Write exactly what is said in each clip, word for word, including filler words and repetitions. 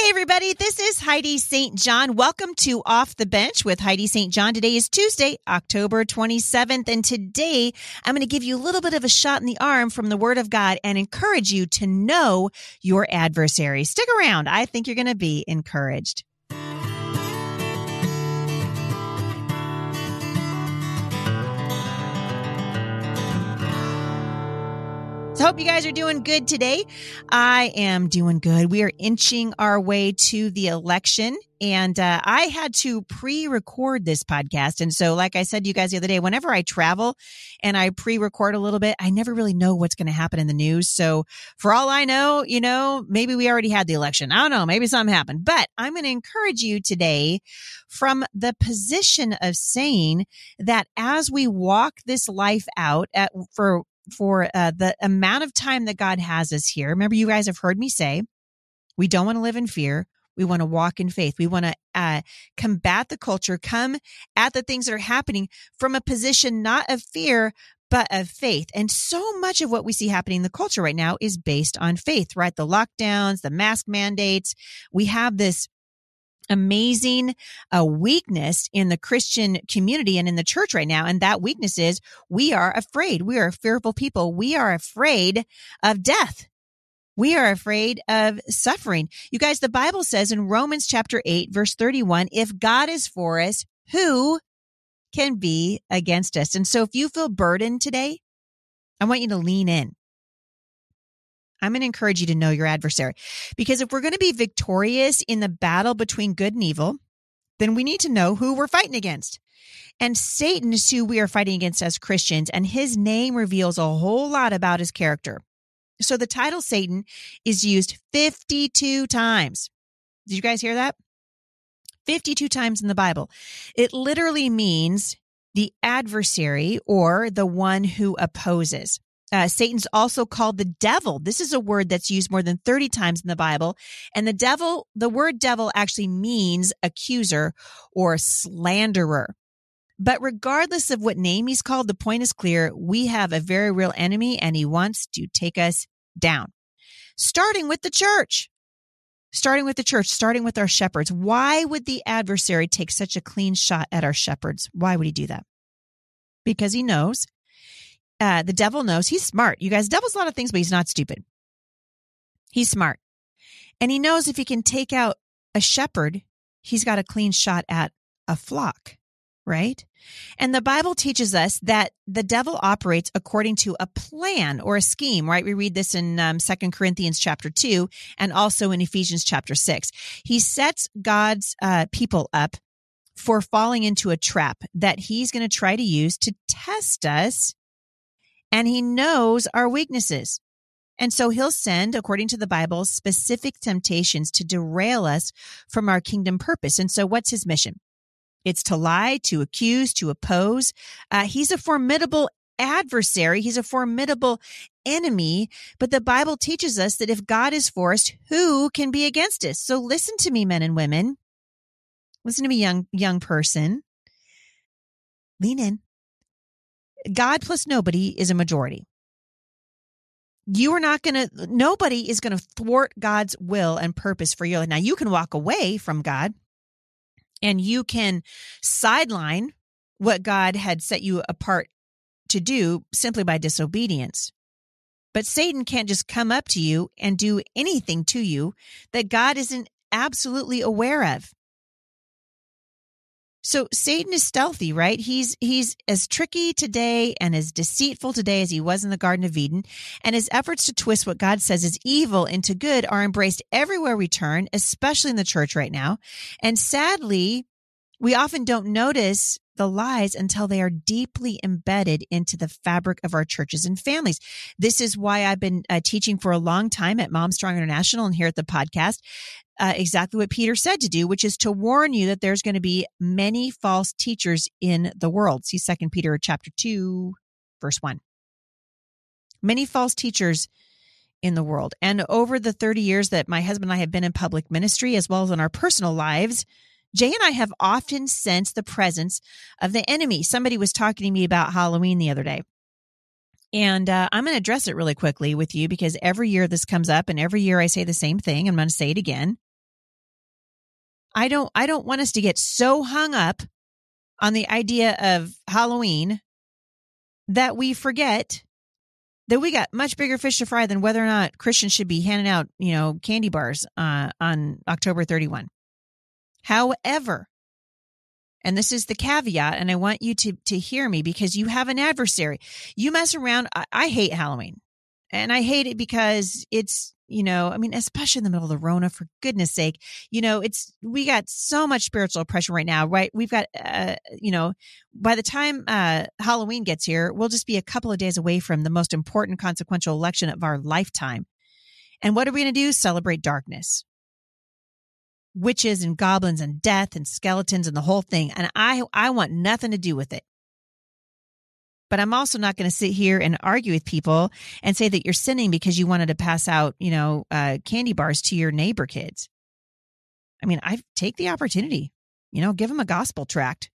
Hey, everybody, this is Heidi Saint John. Welcome to Off the Bench with Heidi Saint John. Today is Tuesday, October twenty-seventh, and today I'm going to give you a little bit of a shot in the arm from the Word of God and encourage you to know your adversary. Stick around. I think you're going to be encouraged. So hope you guys are doing good today. I am doing good. We are inching our way to the election. And uh, I had to pre-record this podcast. And so, like I said to you guys the other day, whenever I travel and I pre-record a little bit, I never really know what's going to happen in the news. So for all I know, you know, maybe we already had the election. I don't know. Maybe something happened. But I'm going to encourage you today from the position of saying that as we walk this life out at, for for uh, the amount of time that God has us here. Remember, you guys have heard me say, we don't want to live in fear. We want to walk in faith. We want to uh, combat the culture, come at the things that are happening from a position not of fear, but of faith. And so much of what we see happening in the culture right now is based on faith, right? The lockdowns, the mask mandates. We have this amazing uh, weakness in the Christian community and in the church right now. And that weakness is we are afraid. We are a fearful people. We are afraid of death. We are afraid of suffering. You guys, the Bible says in Romans chapter eight, verse thirty-one, if God is for us, who can be against us? And so if you feel burdened today, I want you to lean in. I'm going to encourage you to know your adversary, because if we're going to be victorious in the battle between good and evil, then we need to know who we're fighting against. And Satan is who we are fighting against as Christians, and his name reveals a whole lot about his character. So the title Satan is used fifty-two times. Did you guys hear that? fifty-two times in the Bible. It literally means the adversary or the one who opposes. Uh, Satan's also called the devil. This is a word that's used more than thirty times in the Bible. And the devil, the word devil actually means accuser or slanderer. But regardless of what name he's called, the point is clear. We have a very real enemy and he wants to take us down. Starting with the church, starting with the church, starting with our shepherds. Why would the adversary take such a clean shot at our shepherds? Why would he do that? Because he knows. Uh, the devil knows he's smart. You guys, the devil's a lot of things, but he's not stupid. He's smart. And he knows if he can take out a shepherd, he's got a clean shot at a flock, right? And the Bible teaches us that the devil operates according to a plan or a scheme, right? We read this in um, Second Corinthians chapter two and also in Ephesians chapter six. He sets God's uh, people up for falling into a trap that he's going to try to use to test us. And he knows our weaknesses. And so he'll send, according to the Bible, specific temptations to derail us from our kingdom purpose. And so what's his mission? It's to lie, to accuse, to oppose. Uh, he's a formidable adversary. He's a formidable enemy. But the Bible teaches us that if God is for us, who can be against us? So listen to me, men and women. Listen to me, young, young person. Lean in. God plus nobody is a majority. You are not going to, nobody is going to thwart God's will and purpose for you. Now, you can walk away from God and you can sideline what God had set you apart to do simply by disobedience. But Satan can't just come up to you and do anything to you that God isn't absolutely aware of. So Satan is stealthy, right? He's he's as tricky today and as deceitful today as he was in the Garden of Eden. And his efforts to twist what God says is evil into good are embraced everywhere we turn, especially in the church right now. And sadly, we often don't notice the lies until they are deeply embedded into the fabric of our churches and families. This is why I've been uh, teaching for a long time at MomStrong International and here at the podcast. Uh, exactly what Peter said to do, which is to warn you that there's going to be many false teachers in the world. See Second Peter chapter two, verse one. Many false teachers in the world. And over the thirty years that my husband and I have been in public ministry, as well as in our personal lives, Jay and I have often sensed the presence of the enemy. Somebody was talking to me about Halloween the other day. And uh, I'm going to address it really quickly with you because every year this comes up and every year I say the same thing. I'm going to say it again. I don't, I don't want us to get so hung up on the idea of Halloween that we forget that we got much bigger fish to fry than whether or not Christians should be handing out, you know, candy bars uh, on October thirty-first. However, and this is the caveat, and I want you to to hear me because you have an adversary. You mess around. I, I hate Halloween, and I hate it because it's, you know, I mean, especially in the middle of the Rona, for goodness sake, you know, it's, we got so much spiritual oppression right now, right? We've got, uh, you know, by the time uh, Halloween gets here, we'll just be a couple of days away from the most important consequential election of our lifetime. And what are we going to do? Celebrate darkness, witches and goblins and death and skeletons and the whole thing. And I, I want nothing to do with it. But I'm also not going to sit here and argue with people and say that you're sinning because you wanted to pass out, you know, uh, candy bars to your neighbor kids. I mean, I take the opportunity, you know, give them a gospel tract,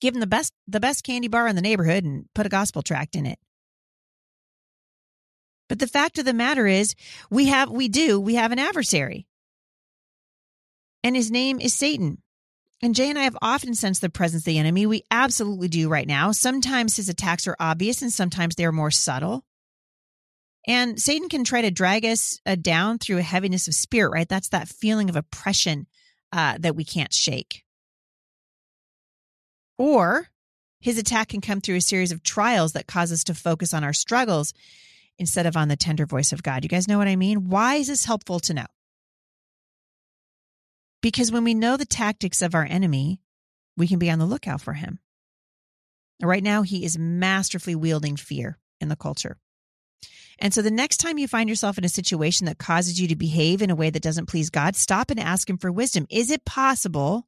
give them the best, the best candy bar in the neighborhood and put a gospel tract in it. But the fact of the matter is we have, we do, we have an adversary, and his name is Satan. And Jay and I have often sensed the presence of the enemy. We absolutely do right now. Sometimes his attacks are obvious and sometimes they're more subtle. And Satan can try to drag us uh, down through a heaviness of spirit, right? That's that feeling of oppression uh, that we can't shake. Or his attack can come through a series of trials that cause us to focus on our struggles instead of on the tender voice of God. You guys know what I mean? Why is this helpful to know? Because when we know the tactics of our enemy, we can be on the lookout for him. Right now, he is masterfully wielding fear in the culture. And so the next time you find yourself in a situation that causes you to behave in a way that doesn't please God, stop and ask him for wisdom. Is it possible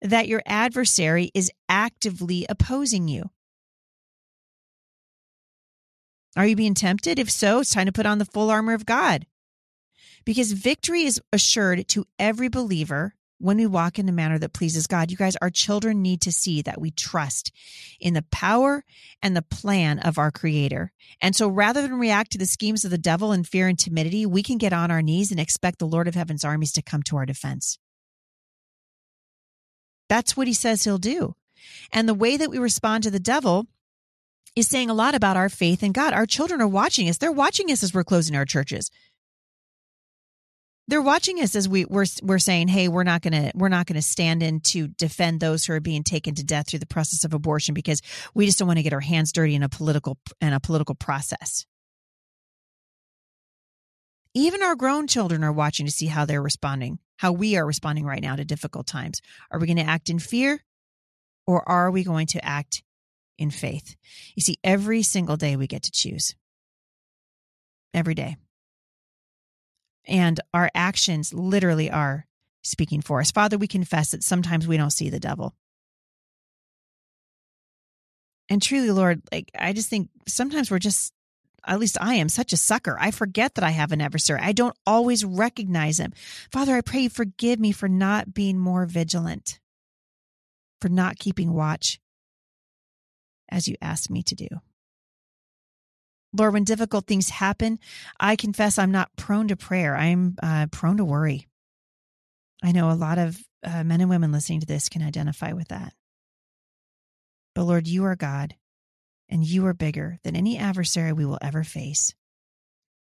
that your adversary is actively opposing you? Are you being tempted? If so, it's time to put on the full armor of God. Because victory is assured to every believer when we walk in a manner that pleases God. You guys, our children need to see that we trust in the power and the plan of our Creator. And so rather than react to the schemes of the devil in fear and timidity, we can get on our knees and expect the Lord of Heaven's armies to come to our defense. That's what he says he'll do. And the way that we respond to the devil is saying a lot about our faith in God. Our children are watching us. They're watching us as we're closing our churches. They're watching us as we, we're we're saying, "Hey, we're not gonna we're not gonna stand in to defend those who are being taken to death through the process of abortion because we just don't want to get our hands dirty in a political in a political process." Even our grown children are watching to see how they're responding, how we are responding right now to difficult times. Are we going to act in fear, or are we going to act in faith? You see, every single day we get to choose. Every day. And our actions literally are speaking for us. Father, we confess that sometimes we don't see the devil. And truly, Lord, like I just think sometimes we're just, at least I am, such a sucker. I forget that I have an adversary. I don't always recognize him. Father, I pray you forgive me for not being more vigilant, for not keeping watch as you asked me to do. Lord, when difficult things happen, I confess I'm not prone to prayer. I'm uh, prone to worry. I know a lot of uh, men and women listening to this can identify with that. But Lord, you are God, and you are bigger than any adversary we will ever face.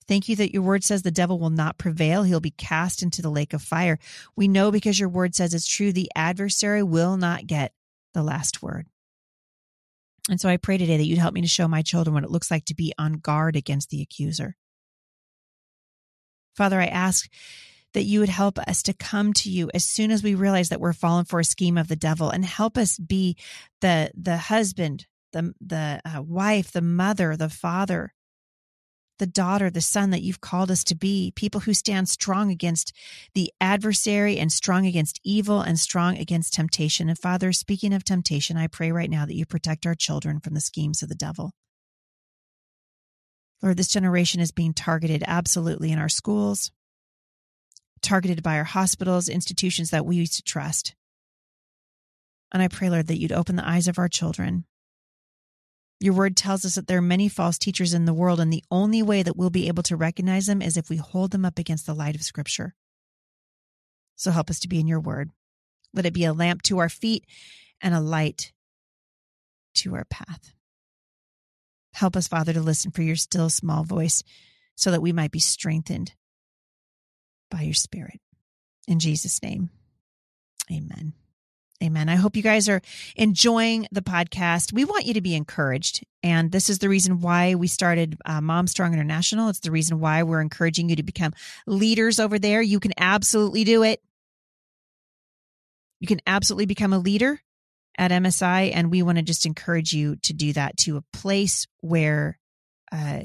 Thank you that your word says the devil will not prevail. He'll be cast into the lake of fire. We know because your word says it's true, the adversary will not get the last word. And so I pray today that you'd help me to show my children what it looks like to be on guard against the accuser. Father, I ask that you would help us to come to you as soon as we realize that we're fallen for a scheme of the devil, and help us be the, the husband, the, the uh, wife, the mother, the father, the daughter, the son that you've called us to be, people who stand strong against the adversary and strong against evil and strong against temptation. And Father, speaking of temptation, I pray right now that you protect our children from the schemes of the devil. Lord, this generation is being targeted absolutely in our schools, targeted by our hospitals, institutions that we used to trust. And I pray, Lord, that you'd open the eyes of our children. Your word tells us that there are many false teachers in the world, and the only way that we'll be able to recognize them is if we hold them up against the light of Scripture. So help us to be in your word. Let it be a lamp to our feet and a light to our path. Help us, Father, to listen for your still small voice so that we might be strengthened by your Spirit. In Jesus' name, amen. Amen. I hope you guys are enjoying the podcast. We want you to be encouraged. And this is the reason why we started uh, MomStrong International. It's the reason why we're encouraging you to become leaders over there. You can absolutely do it. You can absolutely become a leader at M S I. And we want to just encourage you to do that, to a place where uh,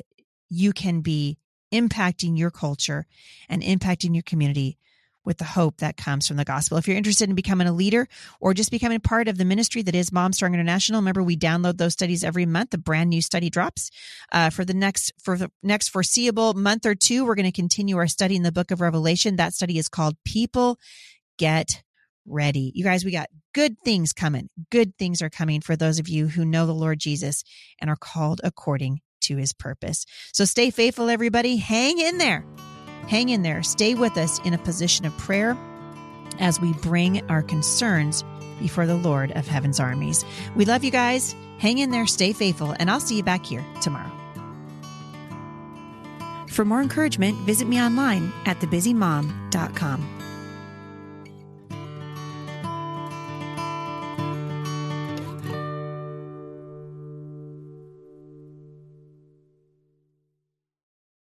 you can be impacting your culture and impacting your community with the hope that comes from the gospel. If you're interested in becoming a leader or just becoming a part of the ministry that is MomStrong International, remember we download those studies every month. A brand new study drops uh, for the next for the next foreseeable month or two. We're going to continue our study in the book of Revelation. That study is called People Get Ready. You guys, we got good things coming. Good things are coming for those of you who know the Lord Jesus and are called according to his purpose. So stay faithful, everybody. Hang in there. Hang in there. Stay with us in a position of prayer as we bring our concerns before the Lord of Heaven's armies. We love you guys. Hang in there. Stay faithful. And I'll see you back here tomorrow. For more encouragement, visit me online at the busy mom dot com.